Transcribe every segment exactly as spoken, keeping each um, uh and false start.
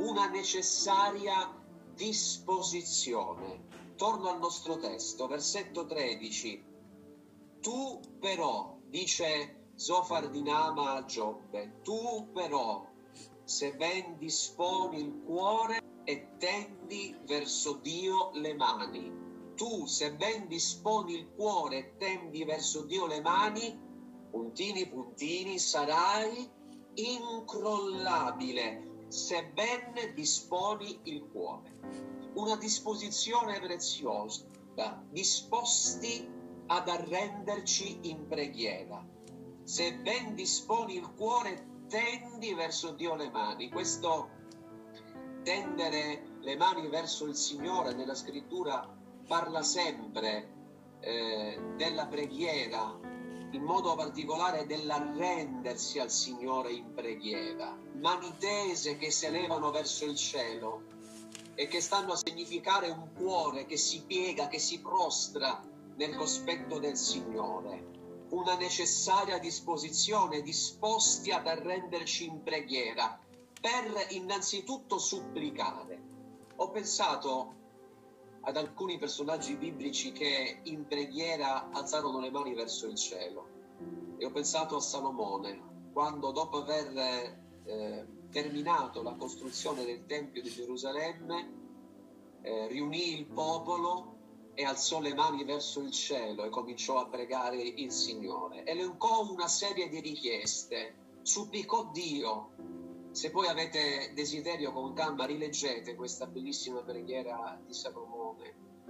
una necessaria disposizione. Torno al nostro testo, versetto tredici. Tu però, dice Zofar di Nama a Giobbe, tu però, se ben disponi il cuore e tendi verso Dio le mani, tu se ben disponi il cuore e tendi verso Dio le mani, puntini puntini, sarai incrollabile, se ben disponi il cuore. Una disposizione preziosa, disposti ad arrenderci in preghiera. Se ben disponi il cuore, tendi verso Dio le mani. Questo tendere le mani verso il Signore nella Scrittura parla sempre eh, della preghiera, in modo particolare dell'arrendersi al Signore in preghiera. Mani tese che si elevano verso il cielo e che stanno a significare un cuore che si piega, che si prostra nel cospetto del Signore. Una necessaria disposizione, disposti ad arrenderci in preghiera per innanzitutto supplicare. Ho pensato ad alcuni personaggi biblici che in preghiera alzarono le mani verso il cielo, e ho pensato a Salomone, quando dopo aver eh, terminato la costruzione del Tempio di Gerusalemme eh, riunì il popolo e alzò le mani verso il cielo e cominciò a pregare il Signore. Elencò una serie di richieste, supplicò Dio. Se poi avete desiderio, con calma rileggete questa bellissima preghiera di Salomone.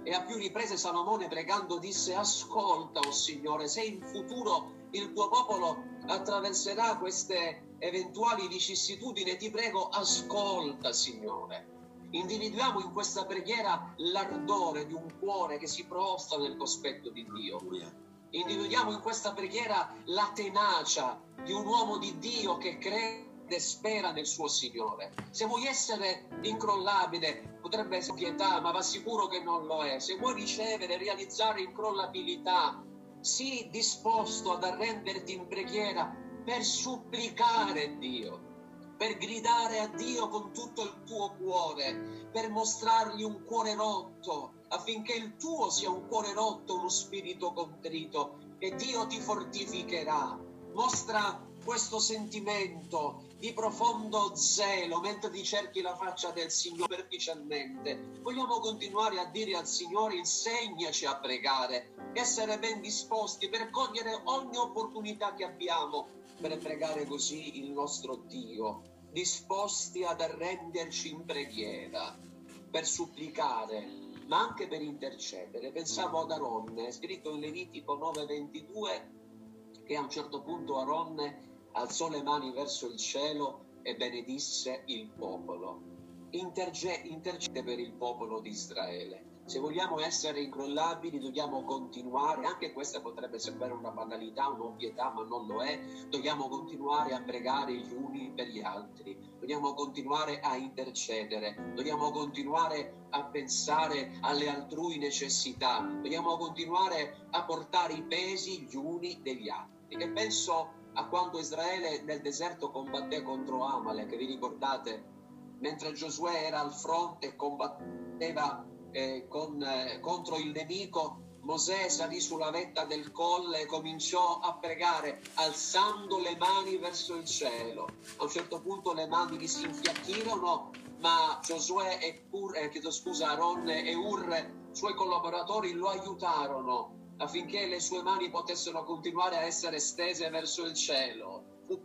E a più riprese Salomone, pregando, disse: ascolta, o Signore, se in futuro il tuo popolo attraverserà queste eventuali vicissitudini, ti prego, ascolta, Signore. Individuiamo in questa preghiera l'ardore di un cuore che si prostra nel cospetto di Dio. Individuiamo in questa preghiera la tenacia di un uomo di Dio che crede e spera nel suo Signore. Se vuoi essere incrollabile, potrebbe essere pietà, ma va sicuro che non lo è. Se vuoi ricevere, realizzare incrollabilità, sii disposto ad arrenderti in preghiera per supplicare Dio, per gridare a Dio con tutto il tuo cuore, per mostrargli un cuore rotto, affinché il tuo sia un cuore rotto, uno spirito contrito, e Dio ti fortificherà. Mostra questo sentimento di profondo zelo mentre ti cerchi la faccia del Signore superficialmente. Vogliamo continuare a dire al Signore: insegnaci a pregare, essere ben disposti per cogliere ogni opportunità che abbiamo per pregare così il nostro Dio, disposti ad arrenderci in preghiera per supplicare ma anche per intercedere. Pensavo ad Aronne, scritto in Levitico nove ventidue, che a un certo punto Aronne alzò le mani verso il cielo e benedisse il popolo. Interge- intercede per il popolo di Israele. Se vogliamo essere incrollabili, dobbiamo continuare, anche questa potrebbe sembrare una banalità, un'ovvietà, ma non lo è, dobbiamo continuare a pregare gli uni per gli altri, dobbiamo continuare a intercedere, dobbiamo continuare a pensare alle altrui necessità, dobbiamo continuare a portare i pesi gli uni degli altri. E penso a quando Israele nel deserto combatté contro Amale, che vi ricordate? Mentre Giosuè era al fronte e combatteva eh, con, eh, contro il nemico, Mosè salì sulla vetta del colle e cominciò a pregare alzando le mani verso il cielo. A un certo punto le mani gli si infiacchirono, ma Giosuè e Ur, eh, chiedo scusa, Aronne e Ur, suoi collaboratori, lo aiutarono affinché le sue mani potessero continuare a essere stese verso il cielo. Fu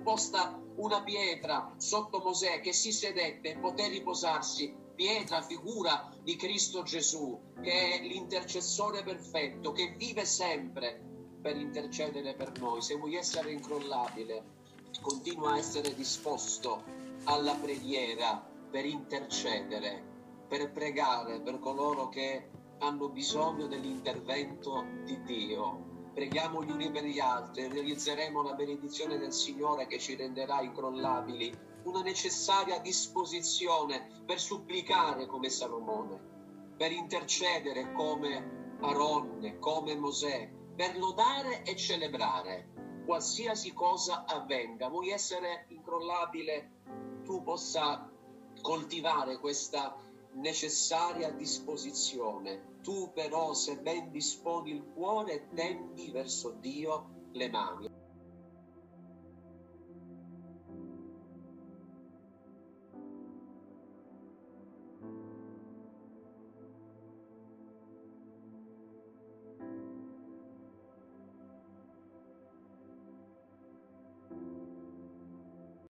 posta una pietra sotto Mosè, che si sedette e poté riposarsi, pietra, figura di Cristo Gesù, che è l'intercessore perfetto, che vive sempre per intercedere per noi. Se vuoi essere incrollabile, continua a essere disposto alla preghiera per intercedere, per pregare per coloro che hanno bisogno dell'intervento di Dio. Preghiamo gli uni per gli altri, realizzeremo la benedizione del Signore che ci renderà incrollabili. Una necessaria disposizione per supplicare come Salomone, per intercedere come Aronne, come Mosè, per lodare e celebrare qualsiasi cosa avvenga. Vuoi essere incrollabile? Tu possa coltivare questa necessaria disposizione. Tu però, se ben disponi il cuore, tendi verso Dio le mani.